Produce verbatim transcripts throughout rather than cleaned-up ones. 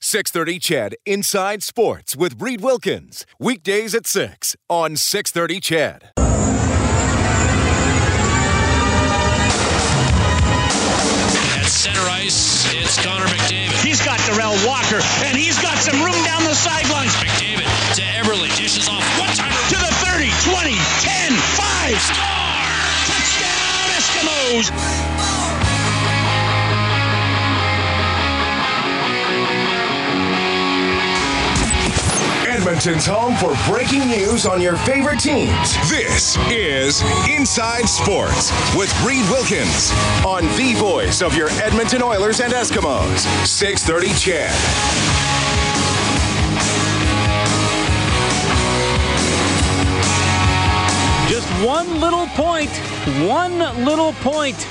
six thirty Ched Inside Sports with Reed Wilkins. Weekdays at six on six thirty Ched. At center ice, it's Connor McDavid. He's got Darrell Walker, and he's got some room down the sidelines. McDavid to Eberle, dishes off one time to the thirty, twenty, ten, five, star! Touchdown, Eskimos! Edmonton's home for breaking news on your favorite teams. This is Inside Sports with Reed Wilkins on the voice of your Edmonton Oilers and Eskimos, six thirty Ched. Just one little point, one little point.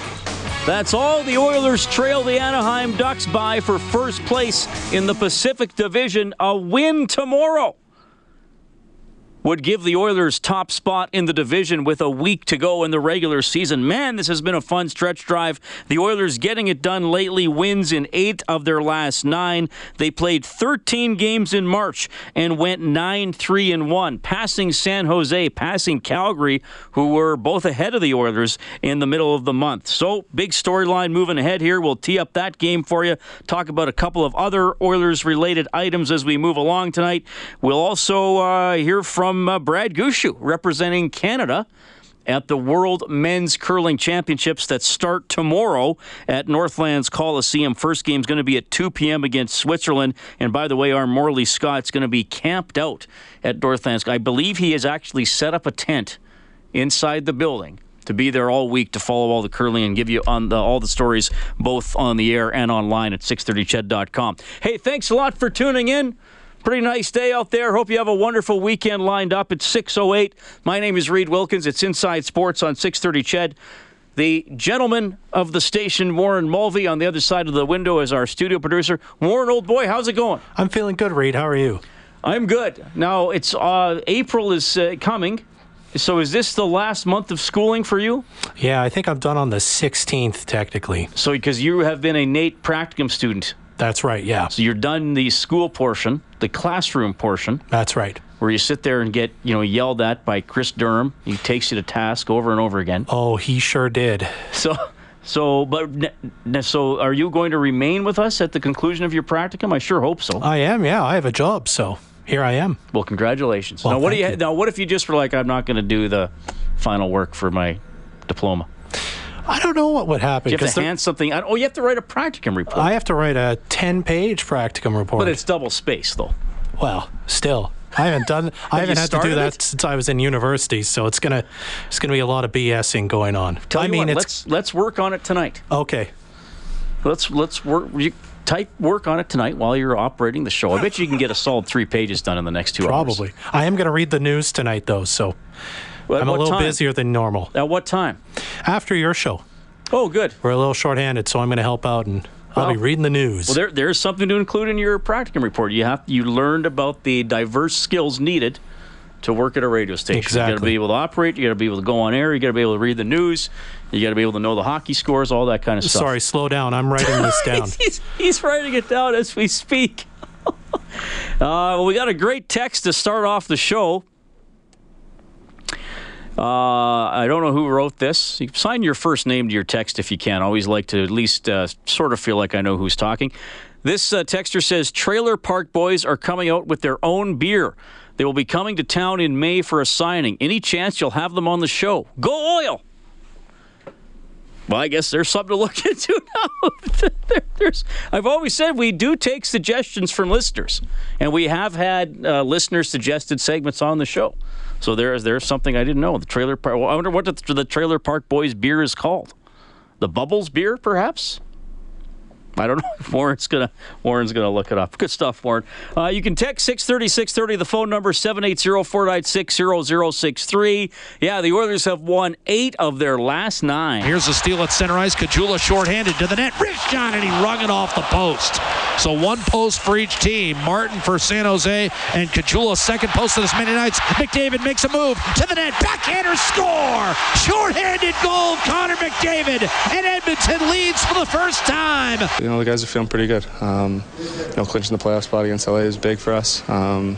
That's all the Oilers trail the Anaheim Ducks by for first place in the Pacific Division. A win tomorrow would give the Oilers top spot in the division with a week to go in the regular season. Man, this has been a fun stretch drive. The Oilers getting it done lately, wins in eight of their last nine. They played thirteen games in March and went nine three one, passing San Jose, passing Calgary, who were both ahead of the Oilers in the middle of the month. So, big storyline moving ahead here. We'll tee up that game for you, talk about a couple of other Oilers-related items as we move along tonight. We'll also uh, hear from Uh, Brad Gushue, representing Canada at the World Men's Curling Championships that start tomorrow at Northlands Coliseum. First game's going to be at two p.m. against Switzerland. And by the way, our Morley Scott's going to be camped out at Northlands. I believe he has actually set up a tent inside the building to be there all week to follow all the curling and give you on the, all the stories, both on the air and online at six thirty ched dot com. Hey, thanks a lot for tuning in. Pretty nice day out there. Hope you have a wonderful weekend lined up. It's six oh eight. My name is Reed Wilkins. It's Inside Sports on six thirty Ched. The gentleman of the station, Warren Mulvey, on the other side of the window is our studio producer. Warren, old boy, how's it going? I'm feeling good, Reed. How are you? I'm good. Now, it's uh, April is uh, coming. So is this the last month of schooling for you? Yeah, I think I'm done on the sixteenth, technically. So because you have been a Nate Practicum student. That's right, yeah. So you're done the school portion, the classroom portion. That's right. Where you sit there and get, you know, yelled at by Chris Durham. He takes you to task over and over again. Oh, he sure did. So, so, but, so are you going to remain with us at the conclusion of your practicum? I sure hope so. I am, yeah. I have a job, so here I am. Well, congratulations. Well, now, what do you, you. Now, what if you just were like, I'm not going to do the final work for my diploma? I don't know what would happen. Do you have to hand something out? Oh, you have to write a practicum report. I have to write a ten-page practicum report. But it's double-spaced, though. Well, still. I haven't done. I haven't had to do that it? since I was in university, so it's gonna, it's gonna be a lot of BSing going on. Tell I you mean, what, let's let's work on it tonight. Okay. Let's let's work. You type work on it tonight while you're operating the show. I bet you can get a solid three pages done in the next two Probably. hours. Probably. I am gonna read the news tonight, though. So. Well, I'm a little time? busier than normal. At what time? After your show. Oh, good. We're a little shorthanded, so I'm going to help out, and I'll wow. be reading the news. Well, there, there's something to include in your practicum report. You have you learned about the diverse skills needed to work at a radio station. Exactly. You got to be able to operate. You got to be able to go on air. You got to be able to read the news. You got to be able to know the hockey scores, all that kind of stuff. Sorry, slow down. I'm writing this down. he's, he's, he's writing it down as we speak. uh, well, we got a great text to start off the show. Uh, I don't know who wrote this. You sign your first name to your text if you can. I always like to at least uh, sort of feel like I know who's talking. This uh, texter says, Trailer Park Boys are coming out with their own beer. They will be coming to town in May for a signing. Any chance you'll have them on the show? Go Oil! Well, I guess there's something to look into now. there, there's, I've always said we do take suggestions from listeners, and we have had uh, listener-suggested segments on the show. So there is there's something I didn't know. The trailer park. Well, I wonder what the, the Trailer Park Boys beer is called. The Bubbles beer, perhaps. I don't know if Warren's going to Warren's gonna look it up. Good stuff, Warren. Uh, you can text six thirty, six thirty. The phone number seven eight zero, four nine six, zero zero six three. Yeah, the Oilers have won eight of their last nine. Here's a steal at center ice. Kajula shorthanded to the net. Rich John, and he rung it off the post. So one post for each team. Martin for San Jose and Kajula second post of this Monday nights. McDavid makes a move to the net. Backhander score. Shorthanded goal, Connor McDavid. And Edmonton leads for the first time. You know, the guys are feeling pretty good. Um, you know, clinching the playoff spot against L A is big for us. Um,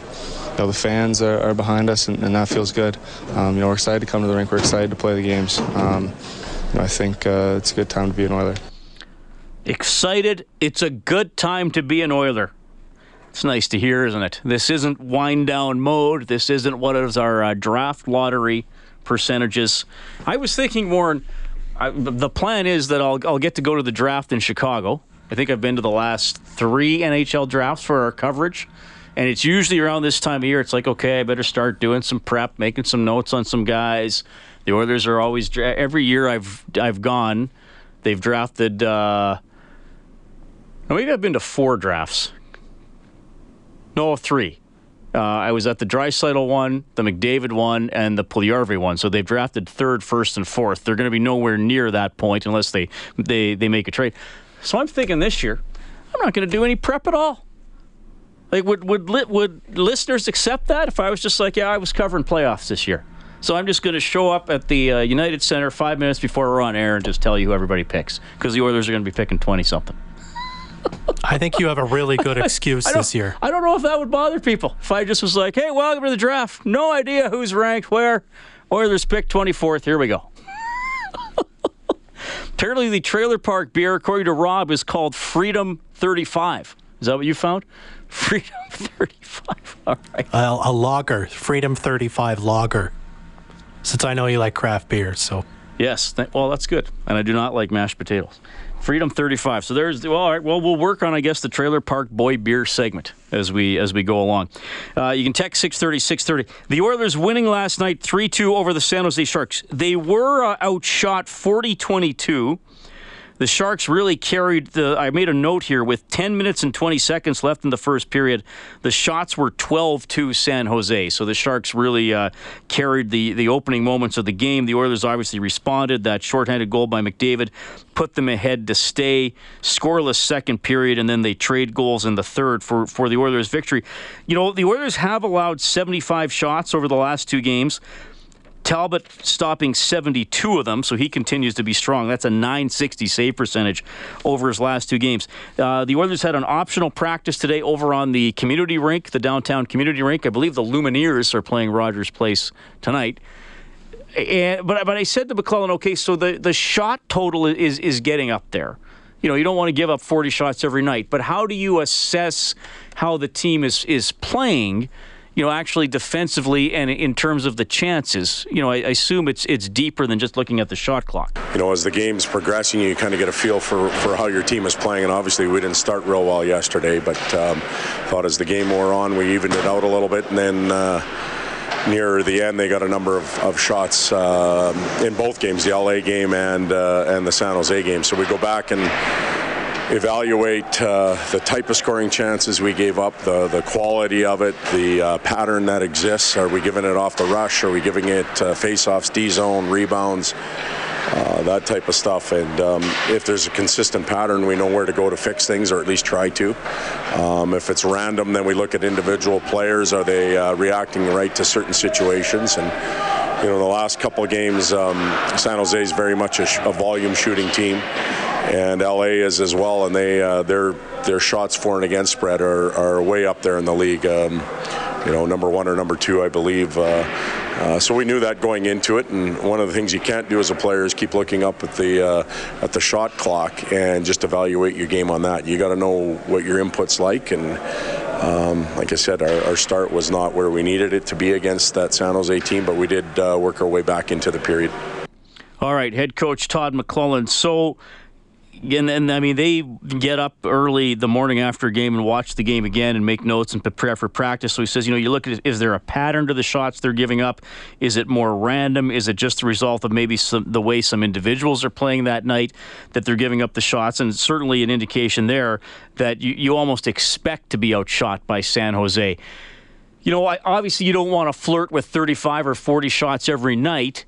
you know, the fans are, are behind us, and, and that feels good. Um, you know, we're excited to come to the rink. We're excited to play the games. Um, you know, I think uh, it's a good time to be an Oiler. Excited. It's a good time to be an Oiler. It's nice to hear, isn't it? This isn't wind-down mode. This isn't what is our uh, draft lottery percentages. I was thinking, Warren, I, the plan is that I'll, I'll get to go to the draft in Chicago. I think I've been to the last three N H L drafts for our coverage, and it's usually around this time of year. It's like, okay, I better start doing some prep, making some notes on some guys. The Oilers are always dra- every year I've I've gone, they've drafted. Uh, maybe I've been to four drafts. No, three. Uh, I was at the Draisaitl one, the McDavid one, and the Puljujarvi one. So they've drafted third, first, and fourth. They're going to be nowhere near that point unless they they they make a trade. So I'm thinking this year, I'm not going to do any prep at all. Like, would would li- would listeners accept that if I was just like, yeah, I was covering playoffs this year? So I'm just going to show up at the uh, United Center five minutes before we're on air and just tell you who everybody picks, because the Oilers are going to be picking twenty-something. I think you have a really good excuse this year. I don't know if that would bother people. If I just was like, hey, welcome to the draft. No idea who's ranked where. Oilers pick twenty-fourth. Here we go. Apparently, the Trailer Park beer, according to Rob, is called Freedom thirty-five. Is that what you found? Freedom thirty-five. All right. Uh, a lager. Freedom thirty-five lager. Since I know you like craft beer, so. Yes. Th- well, that's good. And I do not like mashed potatoes. Freedom thirty-five. So there's. Well, all right. Well, we'll work on, I guess, the Trailer Park Boy beer segment as we as we go along. Uh, you can text six thirty, six thirty. The Oilers winning last night three two over the San Jose Sharks. They were uh, outshot forty twenty-two. The Sharks really carried the. I made a note here with ten minutes and twenty seconds left in the first period. The shots were twelve two San Jose. So the Sharks really uh, carried the, the opening moments of the game. The Oilers obviously responded. That shorthanded goal by McDavid put them ahead to stay scoreless second period, and then they trade goals in the third for, for the Oilers' victory. You know, the Oilers have allowed seventy-five shots over the last two games. Talbot stopping seventy-two of them, so he continues to be strong. That's a nine sixty save percentage over his last two games. Uh, the Oilers had an optional practice today over on the community rink, the downtown community rink. I believe the Lumineers are playing Rogers Place tonight. And, but, but I said to McLellan, okay, so the, the shot total is, is getting up there. You know, you don't want to give up forty shots every night, but how do you assess how the team is, is playing? You know, actually defensively and in terms of the chances, you know, I, I assume it's it's deeper than just looking at the shot clock. You know, as the game's progressing, you kind of get a feel for, for how your team is playing. And obviously, we didn't start real well yesterday, but um, thought as the game wore on, we evened it out a little bit. And then uh, near the end, they got a number of, of shots uh, in both games, the L A game and uh, and the San Jose game. So we go back and evaluate uh, the type of scoring chances we gave up, the, the quality of it, the uh, pattern that exists. Are we giving it off the rush? Are we giving it uh, face-offs, D-zone, rebounds, uh, that type of stuff? And um, if there's a consistent pattern, we know where to go to fix things, or at least try to. Um, if it's random, then we look at individual players. Are they uh, reacting right to certain situations? And you know, the last couple of games, um, San Jose is very much a, sh- a volume shooting team, and L A is as well. And they uh, their their shots for and against spread are, are way up there in the league. Um, you know, number one or number two, I believe. Uh, uh, so we knew that going into it. And one of the things you can't do as a player is keep looking up at the uh, at the shot clock and just evaluate your game on that. You got to know what your input's like. And Um, like I said, our, our start was not where we needed it to be against that San Jose team, but we did uh, work our way back into the period. All right, head coach Todd McLellan. So And, and I mean, they get up early the morning after a game and watch the game again and make notes and prepare for practice. So he says, you know, you look at, is there a pattern to the shots they're giving up? Is it more random? Is it just the result of maybe some, the way some individuals are playing that night that they're giving up the shots? And certainly an indication there that you, you almost expect to be outshot by San Jose. You know, I, obviously you don't want to flirt with thirty-five or forty shots every night.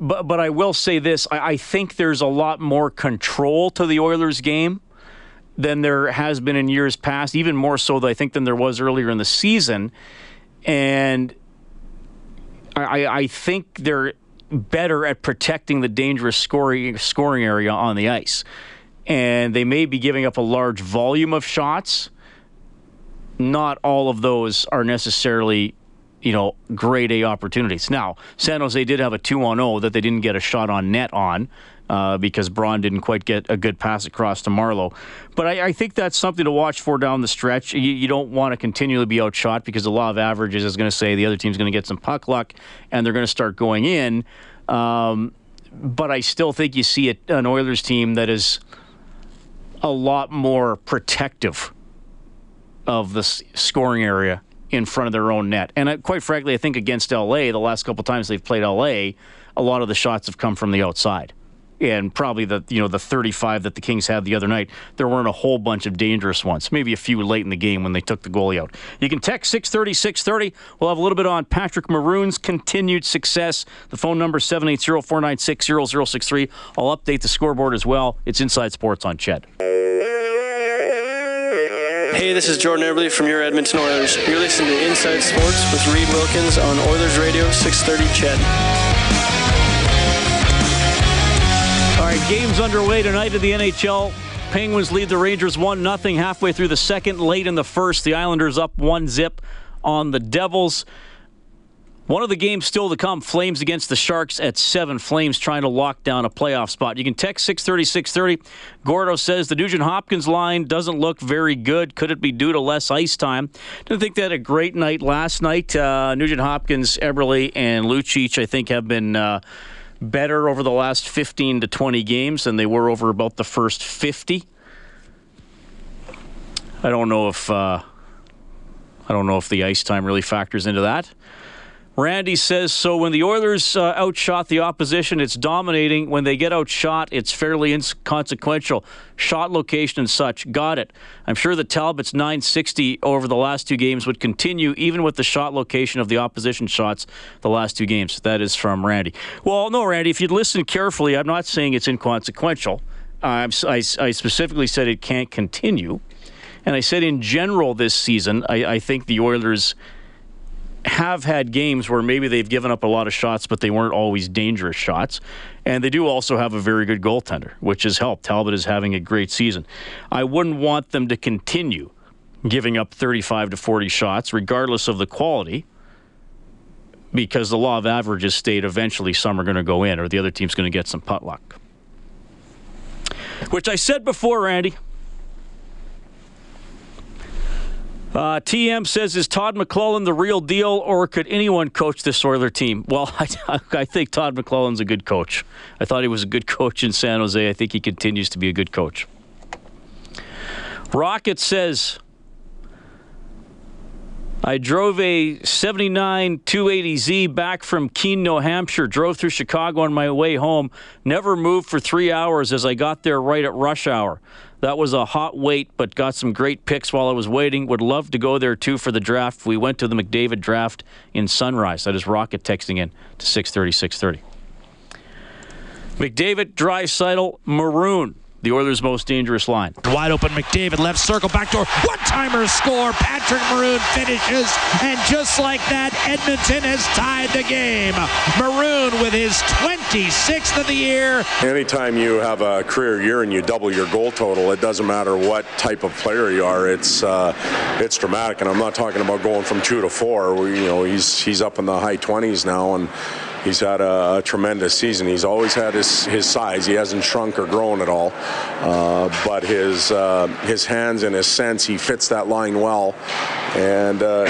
But but I will say this, I, I think there's a lot more control to the Oilers game than there has been in years past, even more so, I think, than there was earlier in the season. And I, I think they're better at protecting the dangerous scoring, scoring area on the ice. And they may be giving up a large volume of shots. Not all of those are necessarily, you know, grade A opportunities. Now, San Jose did have a two on oh that they didn't get a shot on net on uh, because Braun didn't quite get a good pass across to Marlowe. But I, I think that's something to watch for down the stretch. You, you don't want to continually be outshot because the law of averages is going to say the other team's going to get some puck luck and they're going to start going in. Um, but I still think you see a, an Oilers team that is a lot more protective of the s- scoring area in front of their own net. And I, quite frankly, I think against L A, the last couple times they've played L A, a lot of the shots have come from the outside. And probably the you know the thirty-five that the Kings had the other night, there weren't a whole bunch of dangerous ones. Maybe a few late in the game when they took the goalie out. You can text six thirty, six thirty. We'll have a little bit on Patrick Maroon's continued success. The phone number seven eight zero, four nine six, zero zero six three. I'll update the scoreboard as well. It's Inside Sports on Ched. Hey, this is Jordan Eberle from your Edmonton Oilers. You're listening to Inside Sports with Reed Wilkins on Oilers Radio six thirty Ched. All right, games underway tonight at the N H L. Penguins lead the Rangers one nothing halfway through the second, late in the first. The Islanders up one zip on the Devils. One of the games still to come, Flames against the Sharks at seven. Flames trying to lock down a playoff spot. You can text six thirty, six thirty. Gordo says the Nugent-Hopkins line doesn't look very good. Could it be due to less ice time? Didn't think they had a great night last night. Uh, Nugent-Hopkins, Eberle, and Lucic, I think, have been uh, better over the last fifteen to twenty games than they were over about the first fifty. I don't know if uh, I don't know if the ice time really factors into that. Randy says, so when the Oilers uh, outshot the opposition, it's dominating. When they get outshot, it's fairly inconsequential. Shot location and such. Got it. I'm sure that Talbot's nine sixty over the last two games would continue, even with the shot location of the opposition shots the last two games. That is from Randy. Well, no, Randy, if you'd listen carefully, I'm not saying it's inconsequential. Uh, I'm, I, I specifically said it can't continue. And I said in general this season, I, I think the Oilers have had games where maybe they've given up a lot of shots, but they weren't always dangerous shots. And they do also have a very good goaltender, which has helped. Talbot is having a great season. I wouldn't want them to continue giving up thirty-five to forty shots, regardless of the quality, because the law of averages state eventually some are going to go in or the other team's going to get some puck luck. Which I said before, Randy. Uh, T M says, is Todd McLellan the real deal, or could anyone coach this Oiler team? Well, I, I think Todd McLellan's a good coach. I thought he was a good coach in San Jose. I think he continues to be a good coach. Rocket says, I drove a seventy-nine two eighty Z back from Keene, New Hampshire. Drove through Chicago on my way home. Never moved for three hours as I got there right at rush hour. That was a hot wait, but got some great picks while I was waiting. Would love to go there, too, for the draft. We went to the McDavid draft in Sunrise. That is Rocket texting in to six thirty, six thirty. McDavid, Draisaitl, Maroon. The Oilers' most dangerous line. Wide open McDavid, left circle, backdoor. One-timer score. Patrick Maroon finishes. And just like that, Edmonton has tied the game. Maroon with his twenty-sixth of the year. Anytime you have a career year and you double your goal total, it doesn't matter what type of player you are. It's uh, it's dramatic. And I'm not talking about going from two to four. We, you know, he's he's up in the high twenties now, and he's had a, a tremendous season. He's always had his, his size. He hasn't shrunk or grown at all. Uh, but his uh, his hands and his sense, he fits that line well. And uh,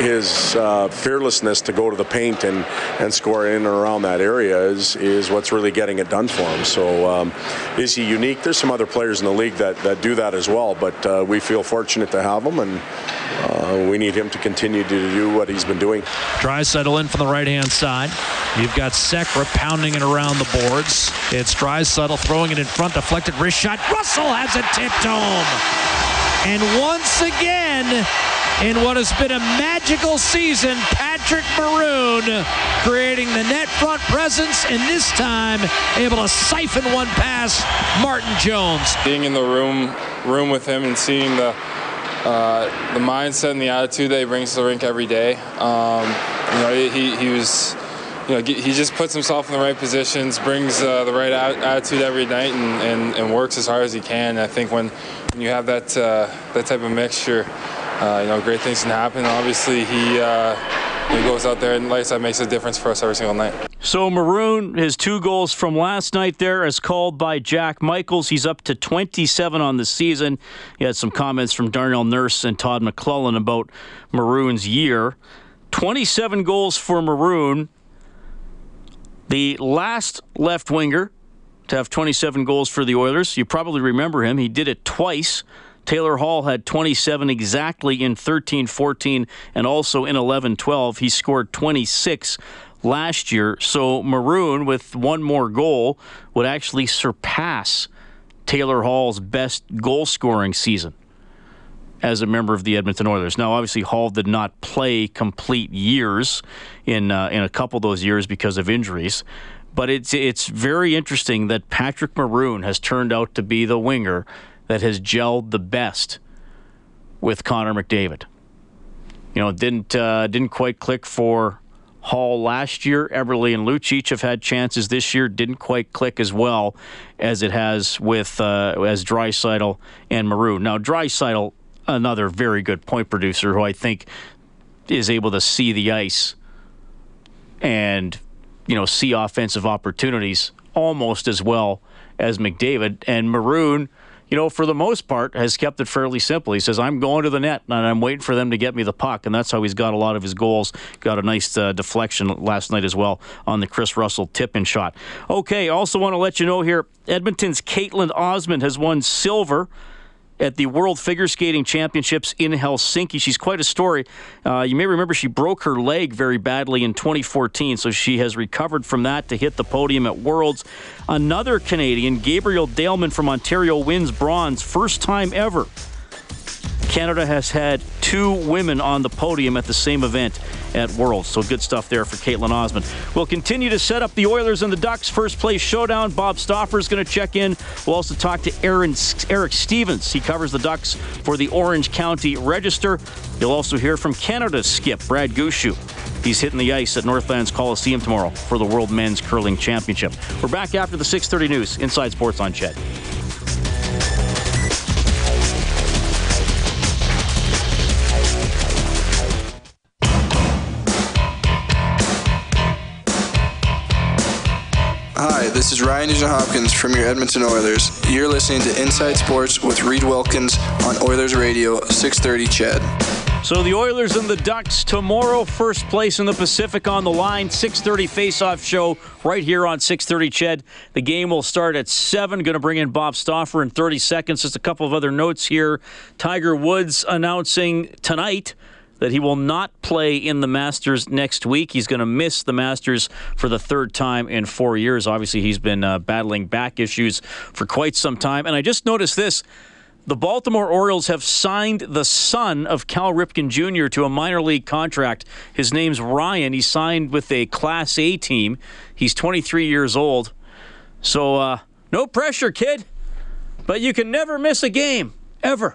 his uh, fearlessness to go to the paint and, and score in and around that area is, is what's really getting it done for him. So um, is he unique? There's some other players in the league that, that do that as well, but uh, we feel fortunate to have him, and uh, we need him to continue to do what he's been doing. Draisaitl in from the right-hand side. You've got Sekra pounding it around the boards. It's Draisaitl throwing it in front, deflected wrist shot. Russell has it tipped home. And once again, in what has been a magical season, Patrick Maroon creating the net front presence, and this time able to siphon one past Martin Jones. Being in the room room with him and seeing the uh, the mindset and the attitude that he brings to the rink every day, um, you know, he he was, you know, he just puts himself in the right positions, brings uh, the right attitude every night, and, and, and works as hard as he can. And I think when, when you have that uh, that type of mixture, Uh, you know, great things can happen. Obviously, he uh, he goes out there and, like I said, makes a difference for us every single night. So Maroon, his two goals from last night there, as called by Jack Michaels. He's up to twenty-seven on the season. He had some comments from Darnell Nurse and Todd McLellan about Maroon's year. twenty-seven goals for Maroon. The last left winger to have twenty-seven goals for the Oilers. You probably remember him. He did it twice. Taylor Hall had twenty-seven exactly in thirteen fourteen and also in eleven twelve. He scored twenty-six last year. So Maroon, with one more goal, would actually surpass Taylor Hall's best goal-scoring season as a member of the Edmonton Oilers. Now, obviously, Hall did not play complete years in uh, in a couple of those years because of injuries. But it's it's very interesting that Patrick Maroon has turned out to be the winger that has gelled the best with Connor McDavid. You know, it didn't, uh, didn't quite click for Hall last year. Eberle and Lucic have had chances this year. Didn't quite click as well as it has with uh, as Draisaitl and Maroon. Now, Draisaitl, another very good point producer who I think is able to see the ice and, you know, see offensive opportunities almost as well as McDavid. And Maroon, you know, for the most part, has kept it fairly simple. He says, I'm going to the net, and I'm waiting for them to get me the puck, and that's how he's got a lot of his goals. Got a nice uh, deflection last night as well on the Chris Russell tip-in shot. Okay, also want to let you know here, Edmonton's Kaitlyn Osmond has won silver at the World Figure Skating Championships in Helsinki. She's quite a story. Uh, you may remember she broke her leg very badly in twenty fourteen, so she has recovered from that to hit the podium at Worlds. Another Canadian, Gabriel Daleman from Ontario, wins bronze. First time ever Canada has had two women on the podium at the same event at Worlds. So good stuff there for Kaitlyn Osmond. We'll continue to set up the Oilers and the Ducks first place showdown. Bob Stauffer is going to check in. We'll also talk to Aaron, Eric Stephens. He covers the Ducks for the Orange County Register. You'll also hear from Canada's skip, Brad Gushue. He's hitting the ice at Northlands Coliseum tomorrow for the World Men's Curling Championship. We're back after the six thirty news. Inside Sports on Ched. This is Ryan Nugent-Hopkins from your Edmonton Oilers. You're listening to Inside Sports with Reed Wilkins on Oilers Radio, six thirty Ched. So the Oilers and the Ducks tomorrow, first place in the Pacific on the line, six thirty face-off show right here on six thirty Ched. The game will start at seven. Going to bring in Bob Stauffer in thirty seconds. Just a couple of other notes here. Tiger Woods announcing tonight that he will not play in the Masters next week. He's going to miss the Masters for the third time in four years. Obviously, he's been uh, battling back issues for quite some time. And I just noticed this. The Baltimore Orioles have signed the son of Cal Ripken Junior to a minor league contract. His name's Ryan. He signed with a Class A team. He's twenty-three years old. So uh, no pressure, kid. But you can never miss a game, ever.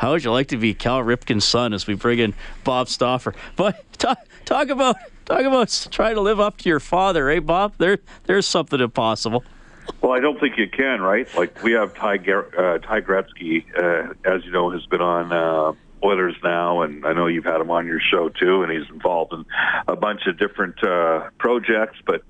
How would you like to be Cal Ripken's son as we bring in Bob Stauffer? But talk, talk about talk about trying to live up to your father, eh, Bob? There, there's something impossible. Well, I don't think you can, right? Like, we have Ty, uh, Ty Gretzky, uh, as you know, has been on uh, Oilers Now, and I know you've had him on your show, too, and he's involved in a bunch of different uh, projects, but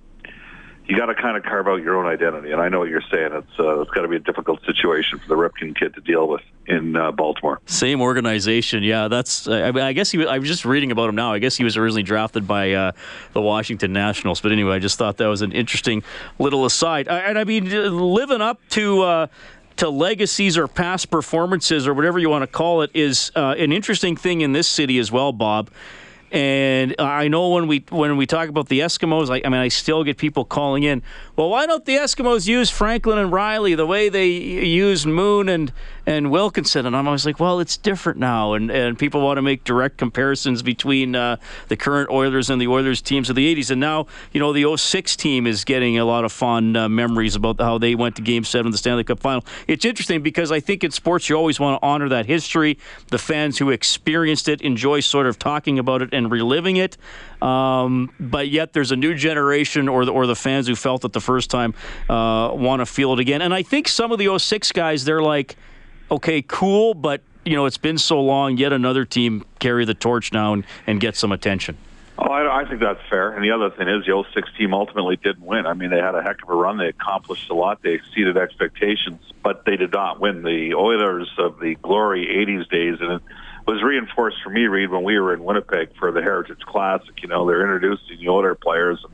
you got to kind of carve out your own identity. And I know what you're saying. It's uh, it's got to be a difficult situation for the Ripken kid to deal with in uh, Baltimore. Same organization, yeah. That's. Uh, I, I guess he. Was, I was just reading about him now. I guess he was originally drafted by uh, the Washington Nationals. But anyway, I just thought that was an interesting little aside. I, and I mean, living up to. Uh, to legacies or past performances or whatever you want to call it is uh, an interesting thing in this city as well, Bob. And I know when we when we talk about the Eskimos, I, I mean, I still get people calling in, well, why don't the Eskimos use Franklin and Riley the way they used Moon and, and Wilkinson? And I'm always like, well, it's different now. And, and people want to make direct comparisons between uh, the current Oilers and the Oilers teams of the eighties. And now, you know, the oh six team is getting a lot of fond uh, memories about how they went to Game seven of the Stanley Cup Final. It's interesting because I think in sports you always want to honor that history. The fans who experienced it enjoy sort of talking about it and reliving it, um, but yet there's a new generation or the, or the fans who felt it the first time uh, want to feel it again. And I think some of the oh six guys, they're like, okay, cool, but you know, it's been so long, yet another team carry the torch now and, and get some attention. Oh, I, I think that's fair. And the other thing is the oh six team ultimately didn't win. I mean, they had a heck of a run. They accomplished a lot. They exceeded expectations, but they did not win. The Oilers of the glory eighties days, and it was reinforced for me, Reed, when we were in Winnipeg for the Heritage Classic. You know, they're introducing the older players. And,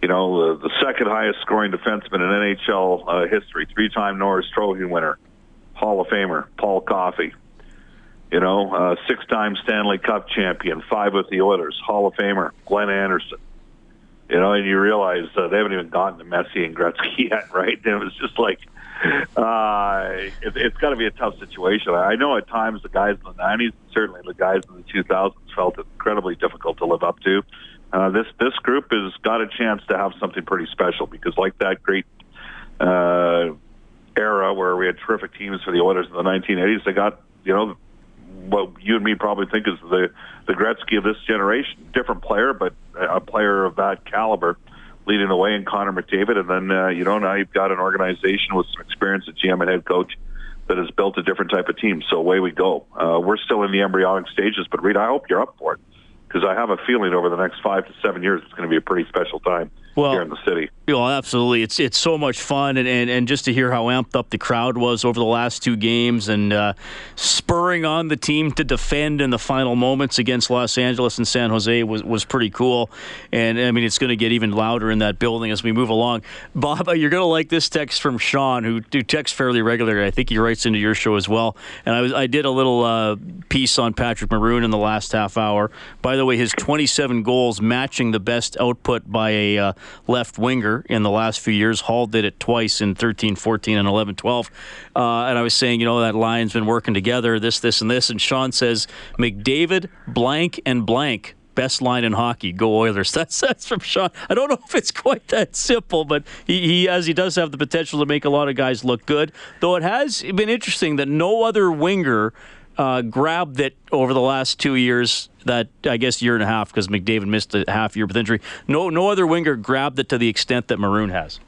you know, the, the second highest scoring defenseman in N H L uh, history, three-time Norris Trophy winner, Hall of Famer, Paul Coffey. You know, uh, six-time Stanley Cup champion, five with the Oilers, Hall of Famer, Glenn Anderson. You know, and you realize uh, they haven't even gotten to Messier and Gretzky yet, right? And it was just like, uh, it, it's got to be a tough situation. I know at times the guys in the nineties, certainly the guys in the two thousands felt it incredibly difficult to live up to. Uh, this, this group has got a chance to have something pretty special because like that great uh, era where we had terrific teams for the Oilers in the nineteen eighties, they got, you know, what you and me probably think is the, the Gretzky of this generation. Different player, but a player of that caliber leading away in Connor McDavid. And then, uh, you know, now you've got an organization with some experience at G M and head coach that has built a different type of team. So away we go. Uh, we're still in the embryonic stages, but Reed, I hope you're up for it. Because I have a feeling over the next five to seven years, it's going to be a pretty special time well, here in the city. Well, absolutely. It's it's so much fun, and, and, and just to hear how amped up the crowd was over the last two games and uh, spurring on the team to defend in the final moments against Los Angeles and San Jose was, was pretty cool. And, I mean, it's going to get even louder in that building as we move along. Bob, you're going to like this text from Sean, who, who texts fairly regularly. I think he writes into your show as well. And I, was, I did a little uh, piece on Patrick Maroon in the last half hour. By By the way, his twenty-seven goals matching the best output by a uh, left winger in the last few years. Hall did it twice in thirteen fourteen and eleven twelve. Uh, and I was saying, you know, that line's been working together, this, this, and this. And Sean says, McDavid, blank, and blank. Best line in hockey. Go Oilers. That's that's from Sean. I don't know if it's quite that simple, but he, he as he does have the potential to make a lot of guys look good. Though it has been interesting that no other winger uh, grabbed it over the last two years. That, I guess, year and a half, because McDavid missed a half year with injury. No no other winger grabbed it to the extent that Maroon has.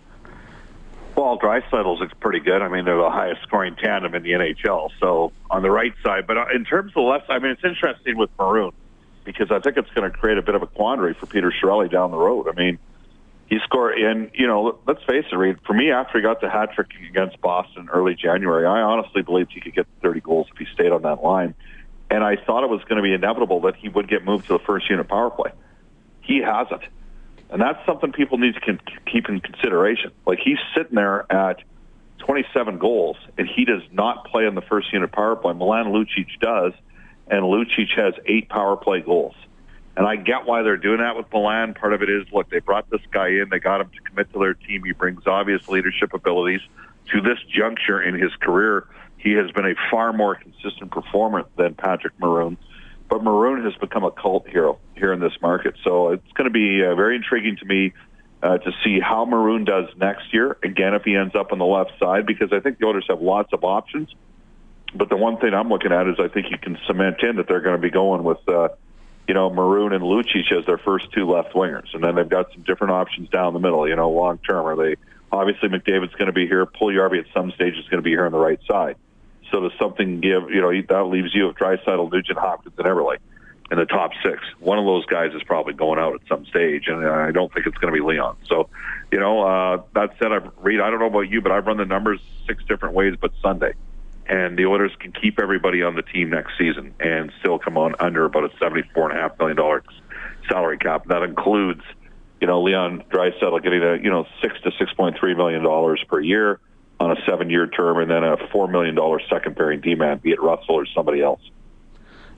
Well, Draisaitl's looks pretty good. I mean, they're the highest scoring tandem in the N H L, so on the right side. But in terms of the left side, I mean, it's interesting with Maroon, because I think it's going to create a bit of a quandary for Peter Chiarelli down the road. I mean, he scored, and, you know, let's face it, Reed, for me, after he got the hat trick against Boston early January, I honestly believed he could get thirty goals if he stayed on that line. And I thought it was going to be inevitable that he would get moved to the first unit power play. He hasn't. And that's something people need to keep in consideration. Like, he's sitting there at twenty-seven goals, and he does not play in the first unit power play. Milan Lucic does, and Lucic has eight power play goals. And I get why they're doing that with Milan. Part of it is, look, they brought this guy in. They got him to commit to their team. He brings obvious leadership abilities. To this juncture in his career, he has been a far more consistent performer than Patrick Maroon. But Maroon has become a cult hero here in this market. So it's going to be uh, very intriguing to me uh, to see how Maroon does next year, again, if he ends up on the left side, because I think the Oilers have lots of options. But the one thing I'm looking at is I think you can cement in that they're going to be going with uh, you know, Maroon and Lucic as their first two left wingers. And then they've got some different options down the middle, you know, long-term. Are they, obviously, McDavid's going to be here. Puljujarvi at some stage is going to be here on the right side. So does something give, you know, that leaves you of Draisaitl, Nugent-Hopkins, and Eberle. in the top six. One of those guys is probably going out at some stage, and I don't think it's going to be Leon. So, you know, uh, that said, I've read, I don't know about you, but I've run the numbers six different ways but Sunday. And the Oilers can keep everybody on the team next season and still come on under about a seventy-four point five million dollars salary cap. That includes, you know, Leon Draisaitl getting a, you know, six to six point three million dollars per year on a seven-year term, and then a four million dollars second-pairing D-man, be it Russell or somebody else.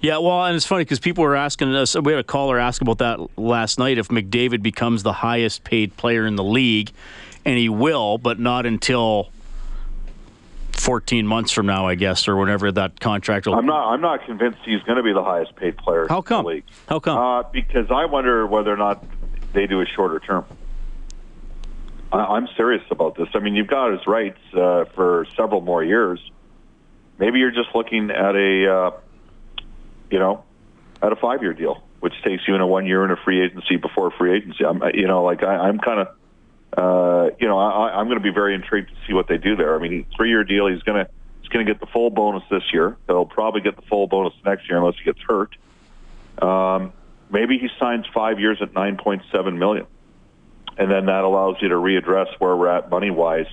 Yeah, well, and it's funny because people were asking us, we had a caller ask about that last night, if McDavid becomes the highest-paid player in the league, and he will, but not until fourteen months from now, I guess, or whenever that contract will... I'm not, I'm not convinced he's going to be the highest-paid player How come? in the league. How come? Uh, because I wonder whether or not they do a shorter term. I'm serious about this. I mean, you've got his rights uh, for several more years. Maybe you're just looking at a, uh, you know, at a five-year deal, which takes you in a one year in a free agency before free agency. I'm, you know, like I, I'm kind of, uh, you know, I, I'm going to be very intrigued to see what they do there. I mean, three-year deal. He's going to he's going to get the full bonus this year. He'll probably get the full bonus next year unless he gets hurt. Um, maybe he signs five years at nine point seven million dollars. And then that allows you to readdress where we're at money-wise,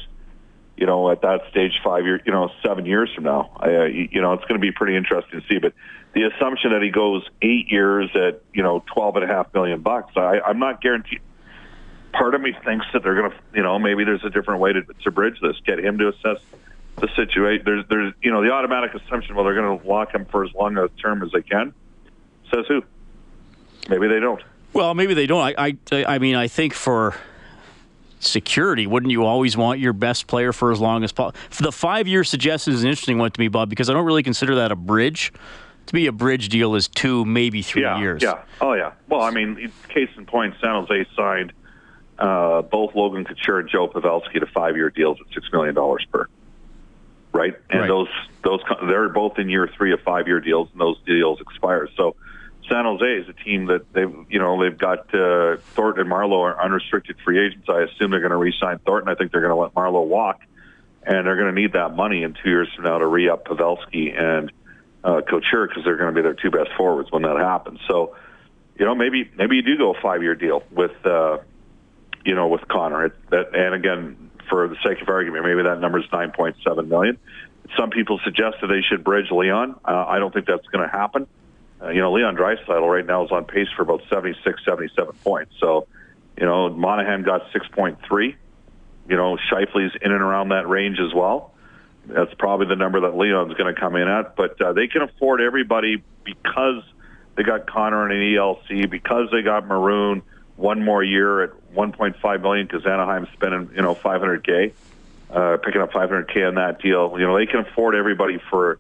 you know, at that stage, five years, you know, seven years from now. I, uh, you know, it's going to be pretty interesting to see. But the assumption that he goes eight years at, you know, twelve and a half million bucks, I, I'm not guaranteed. Part of me thinks that they're going to, you know, maybe there's a different way to, to bridge this, get him to assess the situation. There's, there's, you know, the automatic assumption, well, they're going to lock him for as long a term as they can. Says who? Maybe they don't. Well, maybe they don't. I, I, I mean, I think for security, wouldn't you always want your best player for as long as possible? The five-year suggestion is an interesting one to me, Bob, because I don't really consider that a bridge. To me, a bridge deal is two, maybe three yeah, years. Yeah. Oh, yeah. Well, I mean, case in point, San Jose signed uh, both Logan Couture and Joe Pavelski to five-year deals at six million dollars per. Right? And right. those those they're both in year three of five-year deals, and those deals expire. So San Jose is a team that they've, you know, they've got uh, Thornton and Marleau are unrestricted free agents. I assume they're going to re-sign Thornton. I think they're going to let Marleau walk, and they're going to need that money in two years from now to re-up Pavelski and uh, Couture because they're going to be their two best forwards when that happens. So, you know, maybe maybe you do go a five-year deal with, uh, you know, with Connor. It, that, and again, for the sake of argument, maybe that number is nine point seven million dollars. Some people suggest that they should bridge Leon. Uh, I don't think that's going to happen. Uh, you know, Leon Draisaitl right now is on pace for about seventy-six, seventy-seven points. So, you know, Monahan got six point three. You know, Scheifele's in and around that range as well. That's probably the number that Leon's going to come in at. But uh, they can afford everybody because they got Connor in an E L C, because they got Maroon one more year at one point five million dollars because Anaheim's spending, you know, five hundred K, uh, picking up five hundred K on that deal. You know, they can afford everybody for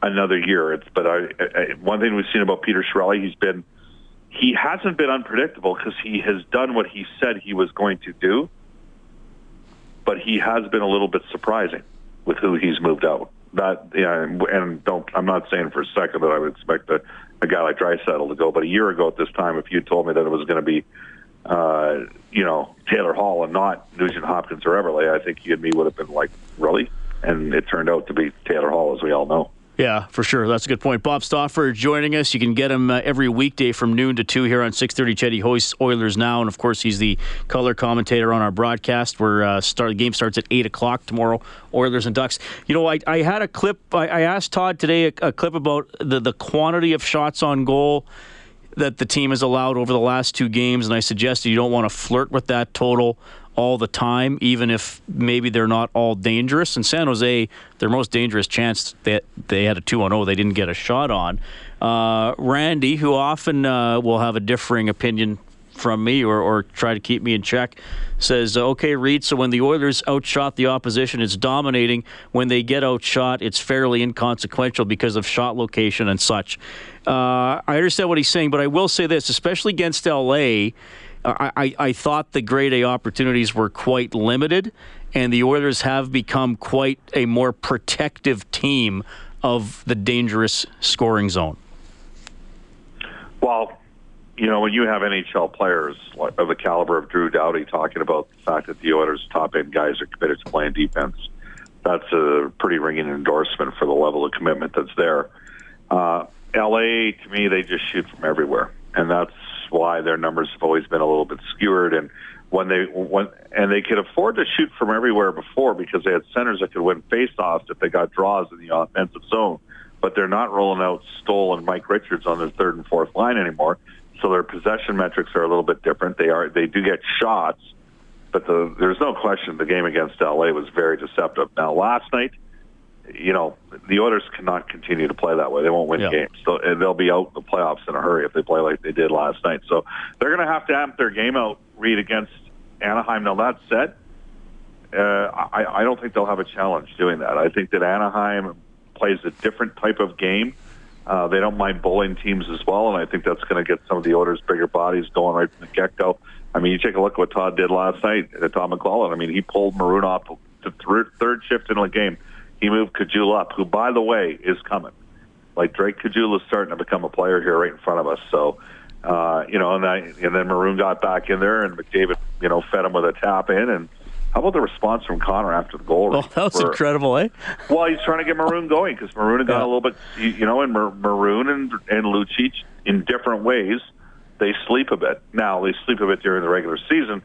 another year. It's but I, I, one thing we've seen about Peter Chiarelli, he's been he hasn't been unpredictable because he has done what he said he was going to do, but he has been a little bit surprising with who he's moved out. That yeah, and, and don't I'm not saying for a second that I would expect a, a guy like Draisaitl to go, but a year ago at this time, if you told me that it was going to be uh, you know Taylor Hall and not Nugent-Hopkins or Eberle, I think you and me would have been like really, and it turned out to be Taylor Hall, as we all know. Yeah, for sure. That's a good point. Bob Stauffer joining us. You can get him uh, every weekday from noon to two here on six thirty Ched. He hosts Oilers Now, and of course, he's the color commentator on our broadcast. Where uh, start the game starts at eight o'clock tomorrow. Oilers and Ducks. You know, I, I had a clip. I, I asked Todd today a, a clip about the the quantity of shots on goal that the team has allowed over the last two games, and I suggested you don't want to flirt with that total all the time, even if maybe they're not all dangerous. And San Jose, their most dangerous chance, that they, they had a two on oh they didn't get a shot on. Uh, Randy, who often uh, will have a differing opinion from me or, or try to keep me in check, says, okay, Reed, so when the Oilers outshot the opposition, it's dominating. When they get outshot, it's fairly inconsequential because of shot location and such. Uh, I understand what he's saying, but I will say this, especially against L A, I, I thought the grade A opportunities were quite limited, and the Oilers have become quite a more protective team of the dangerous scoring zone. Well, you know, when you have N H L players of the caliber of Drew Doughty talking about the fact that the Oilers' top-end guys are committed to playing defense, that's a pretty ringing endorsement for the level of commitment that's there. Uh, L A, to me, they just shoot from everywhere, and that's why their numbers have always been a little bit skewered. And when they when and they could afford to shoot from everywhere before because they had centers that could win faceoffs if they got draws in the offensive zone. But they're not rolling out Stoll and Mike Richards on their third and fourth line anymore, so their possession metrics are a little bit different. They are they do get shots, but the, there's no question the game against L A was very deceptive. Now last night, you know, the Oilers cannot continue to play that way. They won't win yeah. games. So they'll be out in the playoffs in a hurry if they play like they did last night. So they're going to have to amp their game out, Reed, against Anaheim. Now, that said, uh, I, I don't think they'll have a challenge doing that. I think that Anaheim plays a different type of game. Uh, they don't mind bullying teams as well, and I think that's going to get some of the Oilers' bigger bodies going right from the get-go. I mean, you take a look at what Todd did last night at Todd McLellan. I mean, he pulled Maroon off the th- third shift in the game. He moved Kajula up, who, by the way, is coming. Like, Drake Kajula is starting to become a player here right in front of us. So, uh, you know, and, I, and then Maroon got back in there, and McDavid, you know, fed him with a tap in. And how about the response from Connor after the goal? Oh, that was For, incredible, eh? Well, he's trying to get Maroon going because Maroon got yeah. a little bit, you know, and Maroon and, and Lucic, in different ways, they sleep a bit. Now, they sleep a bit during the regular season.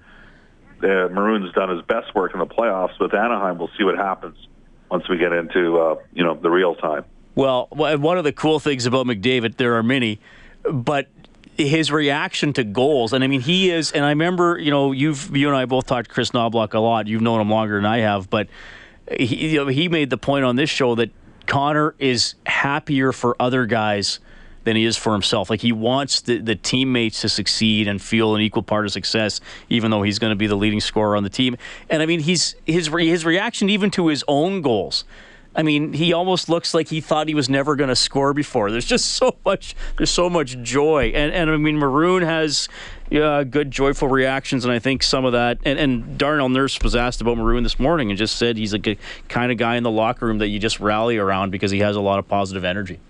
Uh, Maroon's done his best work in the playoffs with Anaheim. We'll see what happens once we get into, uh, you know, the real time. Well, one of the cool things about McDavid, there are many, but his reaction to goals, and I mean, he is, and I remember, you know, you've, you and I both talked to Chris Knobloch a lot. You've known him longer than I have, but he, you know, he made the point on this show that Connor is happier for other guys than he is for himself. Like, he wants the, the teammates to succeed and feel an equal part of success, even though he's going to be the leading scorer on the team. And, I mean, he's his re, his reaction even to his own goals. I mean, he almost looks like he thought he was never going to score before. There's just so much there's so much joy. And, and I mean, Maroon has uh, good, joyful reactions, and I think some of that... And, and Darnell Nurse was asked about Maroon this morning and just said he's a good kind of guy in the locker room that you just rally around because he has a lot of positive energy.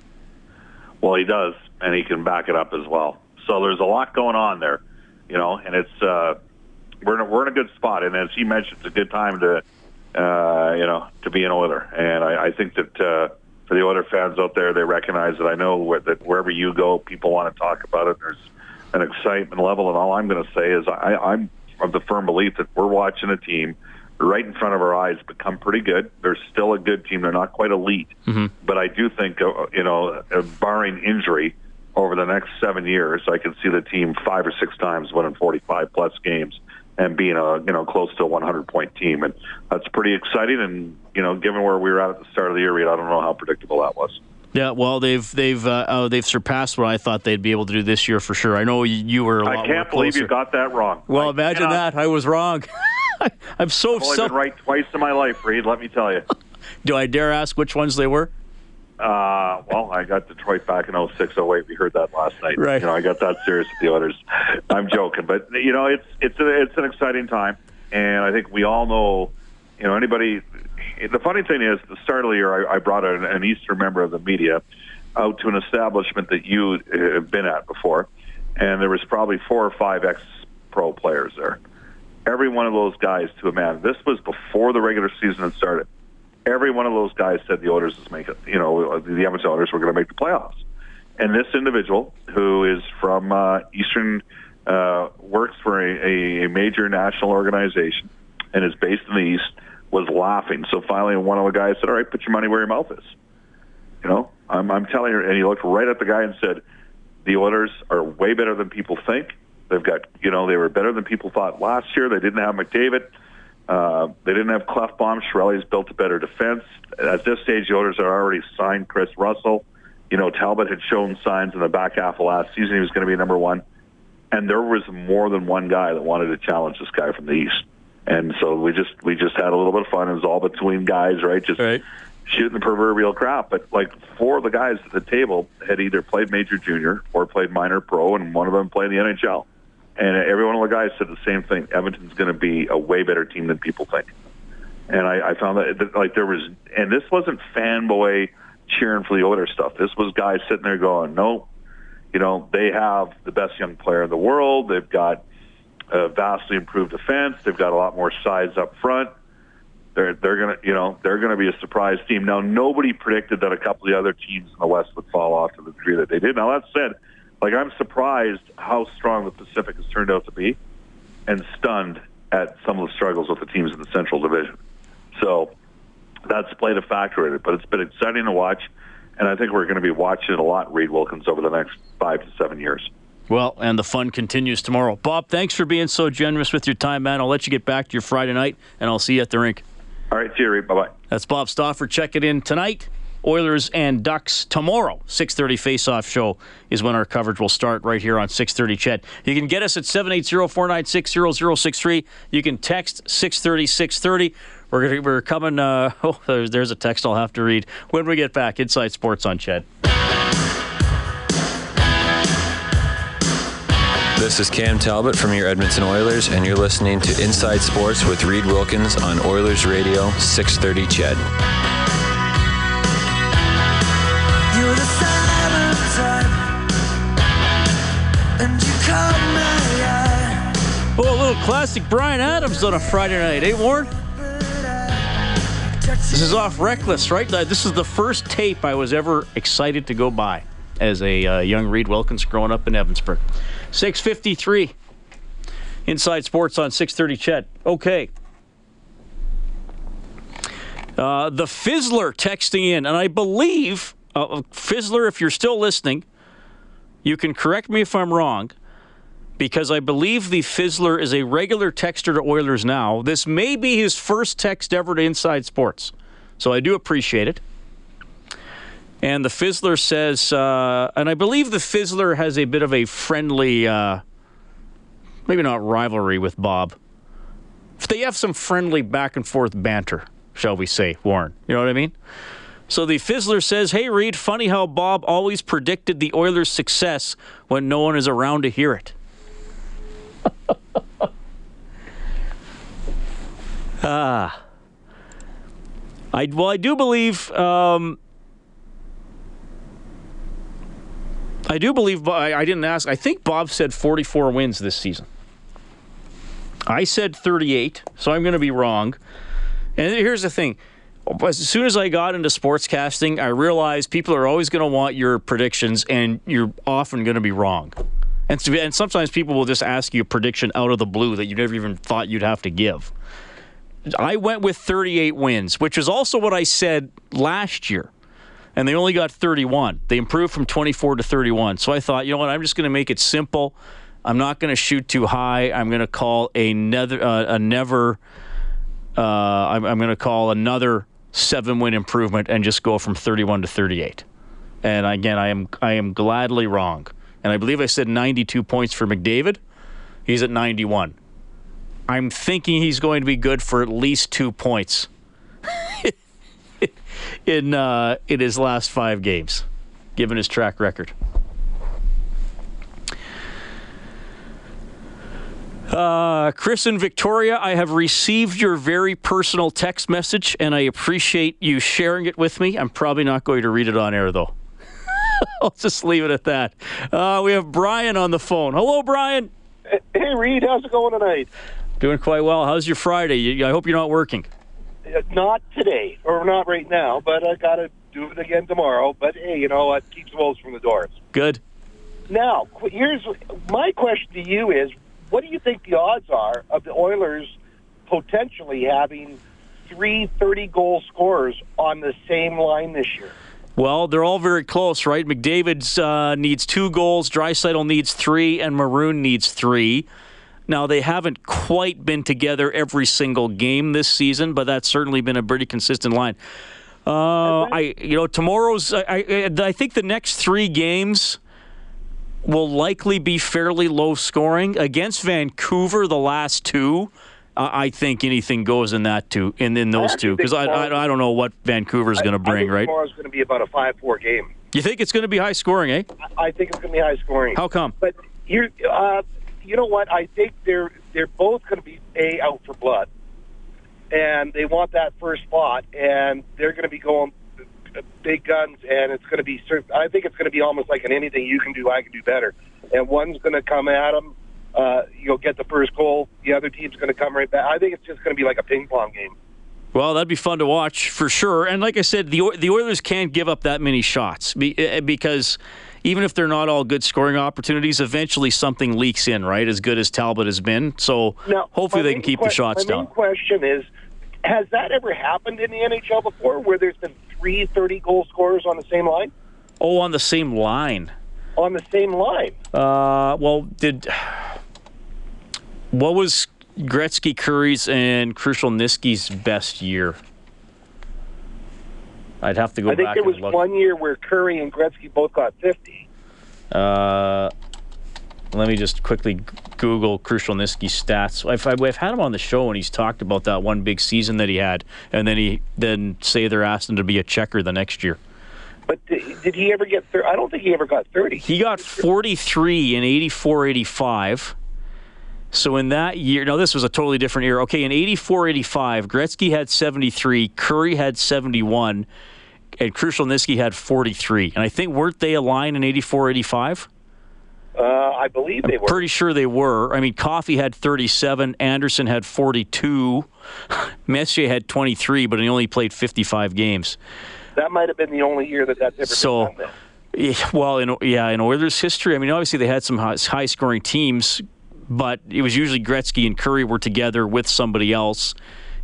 Well, he does, and he can back it up as well. So there's a lot going on there, you know, and it's uh, we're in a, we're in a good spot. And as he mentioned, it's a good time to, uh, you know, to be an Oiler. And I, I think that uh, for the Oiler fans out there, they recognize that. I know where, that wherever you go, people want to talk about it. There's an excitement level, and all I'm going to say is I, I'm of the firm belief that we're watching a team right in front of our eyes become pretty good. They're still a good team. They're not quite elite. Mm-hmm. But I do think, you know, barring injury over the next seven years, I can see the team five or six times winning forty-five plus games and being a, you know, close to a hundred point team. And that's pretty exciting. And, you know, given where we were at at the start of the year, I don't know how predictable that was. Yeah, well, they've they've uh, oh, they've surpassed what I thought they'd be able to do this year for sure. I know you, you were a lot I can't believe you got that wrong. Well, I imagine cannot. that. I was wrong. I'm so... I've only so- been right twice in my life, Reed, let me tell you. Do I dare ask which ones they were? Uh, well, I got Detroit back in oh six oh eight. We heard that last night. Right. You know, I got that serious with the Oilers. I'm joking. But, you know, it's it's a, it's an exciting time. And I think we all know, you know, anybody... The funny thing is, at the start of the year, I, I brought an, an Eastern member of the media out to an establishment that you have been at before. And there was probably four or five ex-pro players there. Every one of those guys, to a man, this was before the regular season had started. Every one of those guys said the Oilers is making, you know, the Edmonton Oilers were going to make the playoffs. And this individual, who is from uh, Eastern, uh, works for a, a major national organization and is based in the East, was laughing. So finally, one of the guys said, "All right, put your money where your mouth is." You know, I'm, I'm telling you, and he looked right at the guy and said, "The Oilers are way better than people think. They've got, you know, they were better than people thought last year. They didn't have McDavid. Uh, they didn't have Clefbaum. Chiarelli's built a better defense. At this stage, the Oilers are already signed Chris Russell. You know, Talbot had shown signs in the back half of last season he was going to be number one. And there was more than one guy that wanted to challenge this guy from the East. And so we just we just had a little bit of fun. It was all between guys, right? Just right. shooting the proverbial crap. But like four of the guys at the table had either played major junior or played minor pro, and one of them played in the N H L. And every one of the guys said the same thing. Edmonton's going to be a way better team than people think. And I, I found that, like, there was, and this wasn't fanboy cheering for the Oilers stuff. This was guys sitting there going, no, you know, they have the best young player in the world. They've got a vastly improved defense. They've got a lot more size up front. They're they're gonna you know they're gonna be a surprise team. Now, nobody predicted that a couple of the other teams in the West would fall off to the degree that they did. Now that said, like I'm surprised how strong the Pacific has turned out to be, and stunned at some of the struggles with the teams in the Central Division. So that's played a factor in it, but it's been exciting to watch, and I think we're going to be watching it a lot, Reed Wilkins, over the next five to seven years. Well, and the fun continues tomorrow. Bob, thanks for being so generous with your time, man. I'll let you get back to your Friday night, and I'll see you at the rink. All right, see you, Reed. Bye-bye. That's Bob Stauffer. Check it in tonight. Oilers and Ducks tomorrow. six thirty face-off show is when our coverage will start right here on six thirty Ched. You can get us at seven eight zero, four nine six, zero zero six three. You can text six thirty, six thirty. We're, gonna, we're coming... Uh, oh, there's, there's a text I'll have to read when we get back. Inside Sports on Ched. This is Cam Talbot from your Edmonton Oilers, and you're listening to Inside Sports with Reed Wilkins on Oilers Radio, six thirty Ched. Oh, a little classic Bryan Adams on a Friday night, eh, Warren? This is off Reckless, right? This is the first tape I was ever excited to go buy as a uh, young Reed Wilkins growing up in Evansburg. six fifty-three Inside Sports on six thirty Chet. Okay. Uh, the Fizzler texting in, and I believe... Uh, Fizzler, if you're still listening, you can correct me if I'm wrong, because I believe the Fizzler is a regular texter to Oilers Now. This may be his first text ever to Inside Sports, so I do appreciate it. And the Fizzler says, uh, and I believe the Fizzler has a bit of a friendly, uh, maybe not rivalry with Bob. They have some friendly back-and-forth banter, shall we say, Warren. You know what I mean? So the Fizzler says, hey, Reed, funny how Bob always predicted the Oilers' success when no one is around to hear it. ah. I, well, I do believe... Um, I do believe... I, I didn't ask. I think Bob said forty-four wins this season. I said thirty-eight, so I'm going to be wrong. And here's the thing. As soon as I got into sportscasting, I realized people are always going to want your predictions, and you're often going to be wrong. And, to be, and sometimes people will just ask you a prediction out of the blue that you never even thought you'd have to give. I went with thirty-eight wins, which is also what I said last year, and they only got thirty-one. They improved from twenty-four to thirty-one. So I thought, you know what, I'm just going to make it simple. I'm not going to shoot too high. I'm going to call another, uh, a never, uh, I'm, I'm going to call another... seven-win improvement and just go from thirty-one to thirty-eight. And again, I am I am gladly wrong. And I believe I said ninety-two points for McDavid. He's at ninety-one. I'm thinking he's going to be good for at least two points in uh, in his last five games, given his track record. Uh, Chris and Victoria, I have received your very personal text message, and I appreciate you sharing it with me. I'm probably not going to read it on air, though. I'll just leave it at that. Uh, we have Brian on the phone. Hello, Brian. Hey, Reed. How's it going tonight? Doing quite well. How's your Friday? You, I hope you're not working. Uh, not today, or not right now, but I got to do it again tomorrow. But, hey, you know, it keeps wolves from the doors. Good. Now, here's my question to you is, what do you think the odds are of the Oilers potentially having three thirty-goal scorers on the same line this year? Well, they're all very close, right? McDavid uh, needs two goals, Draisaitl needs three, and Maroon needs three. Now, they haven't quite been together every single game this season, but that's certainly been a pretty consistent line. Uh, I, you know, tomorrow's, I, I, I think the next three games will likely be fairly low scoring. Against Vancouver, the last two, uh, I think anything goes in that two, in, in those two, because I, I I don't know what Vancouver's going to bring, right? I think tomorrow's going to be about a five four game. You think it's going to be high scoring, eh? I think it's going to be high scoring. How come? But you uh, you know what? I think they're they're both going to be a out for blood, and they want that first spot, and they're going to be going big guns, and it's going to be, I think it's going to be almost like an anything you can do, I can do better. And one's going to come at them, uh, you'll get the first goal, the other team's going to come right back. I think it's just going to be like a ping-pong game. Well, that'd be fun to watch for sure. And like I said, the the Oilers can't give up that many shots because even if they're not all good scoring opportunities, eventually something leaks in, right, as good as Talbot has been. So now, hopefully they can keep que- the shots my down. My main question is, has that ever happened in the N H L before where there's been three thirty-goal scorers on the same line? Oh, on the same line. On the same line. Uh, well, did what was... Gretzky, Curry's, and Krushelniski's best year. I'd have to go back and look. I think there was one year where Curry and Gretzky both got fifty. Uh, let me just quickly Google Krushelniski's stats. I've, I've had him on the show, and he's talked about that one big season that he had, and then he then say they're asked him to be a checker the next year. But did, did he ever get thirty? I don't think he ever got thirty. He got forty-three in eighty-four eighty-five. So in that year, no, this was a totally different era. Okay, in eighty-four eighty-five, Gretzky had seventy-three, Curry had seventy-one, and Krushelniski had forty-three. And I think, weren't they aligned in eighty-four eighty-five? Uh, I believe they I'm were. Pretty sure they were. I mean, Coffey had thirty-seven, Anderson had forty-two, Messier had twenty-three, but he only played fifty-five games. That might have been the only year that that's ever so, been done. Yeah, well, in, yeah, in Oilers history, I mean, obviously they had some high-scoring teams, but it was usually Gretzky and Curry were together with somebody else,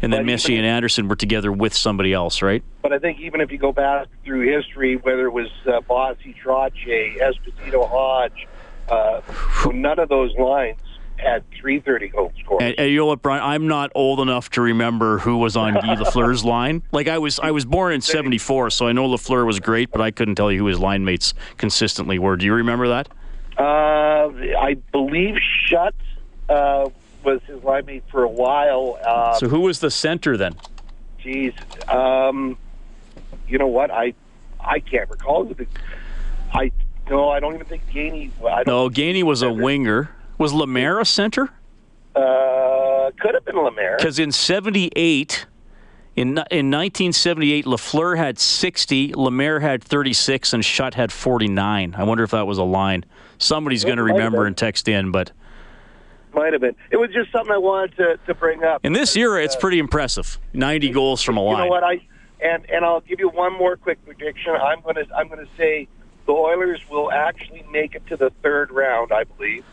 and then Messier and Anderson were together with somebody else, right? But I think even if you go back through history, whether it was uh, Bossy, Troche, Esposito, Hodge, uh, none of those lines had three thirty goal scores. And, and you know what, Brian? I'm not old enough to remember who was on Guy Lafleur's line. Like, I was I was born in seventy-four, so I know Lafleur was great, but I couldn't tell you who his line mates consistently were. Do you remember that? Uh, I believe Schutt uh, was his line mate for a while. Uh, so who was the center then? Geez, um, you know what? I I can't recall. I no, I don't even think Gainey. I don't no, Gainey was a winger. Was Lemaire a center? Uh, could have been Lemaire. Because in seventy-eight. In, in nineteen seventy-eight, Lafleur had sixty, Lemaire had thirty-six, and Schutt had forty-nine. I wonder if that was a line. Somebody's going to remember and text in, but... Might have been. It was just something I wanted to, to bring up. In this era, uh, it's pretty impressive. ninety goals from a line. You know what? I and and I'll give you one more quick prediction. I'm going to I'm going to say the Oilers will actually make it to the third round, I believe.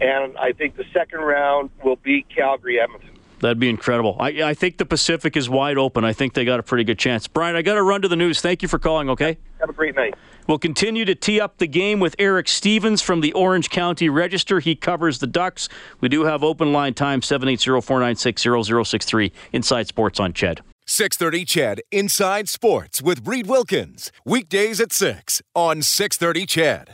And I think the second round will be Calgary-Edmonton. That'd be incredible. I, I think the Pacific is wide open. I think they got a pretty good chance. Brian, I got to run to the news. Thank you for calling, okay? Have a great night. We'll continue to tee up the game with Eric Stephens from the Orange County Register. He covers the Ducks. We do have open line time, seven eight zero, four nine six, zero zero six three, Inside Sports on Ched. six thirty Ched, Inside Sports with Reed Wilkins. Weekdays at six on six thirty Ched.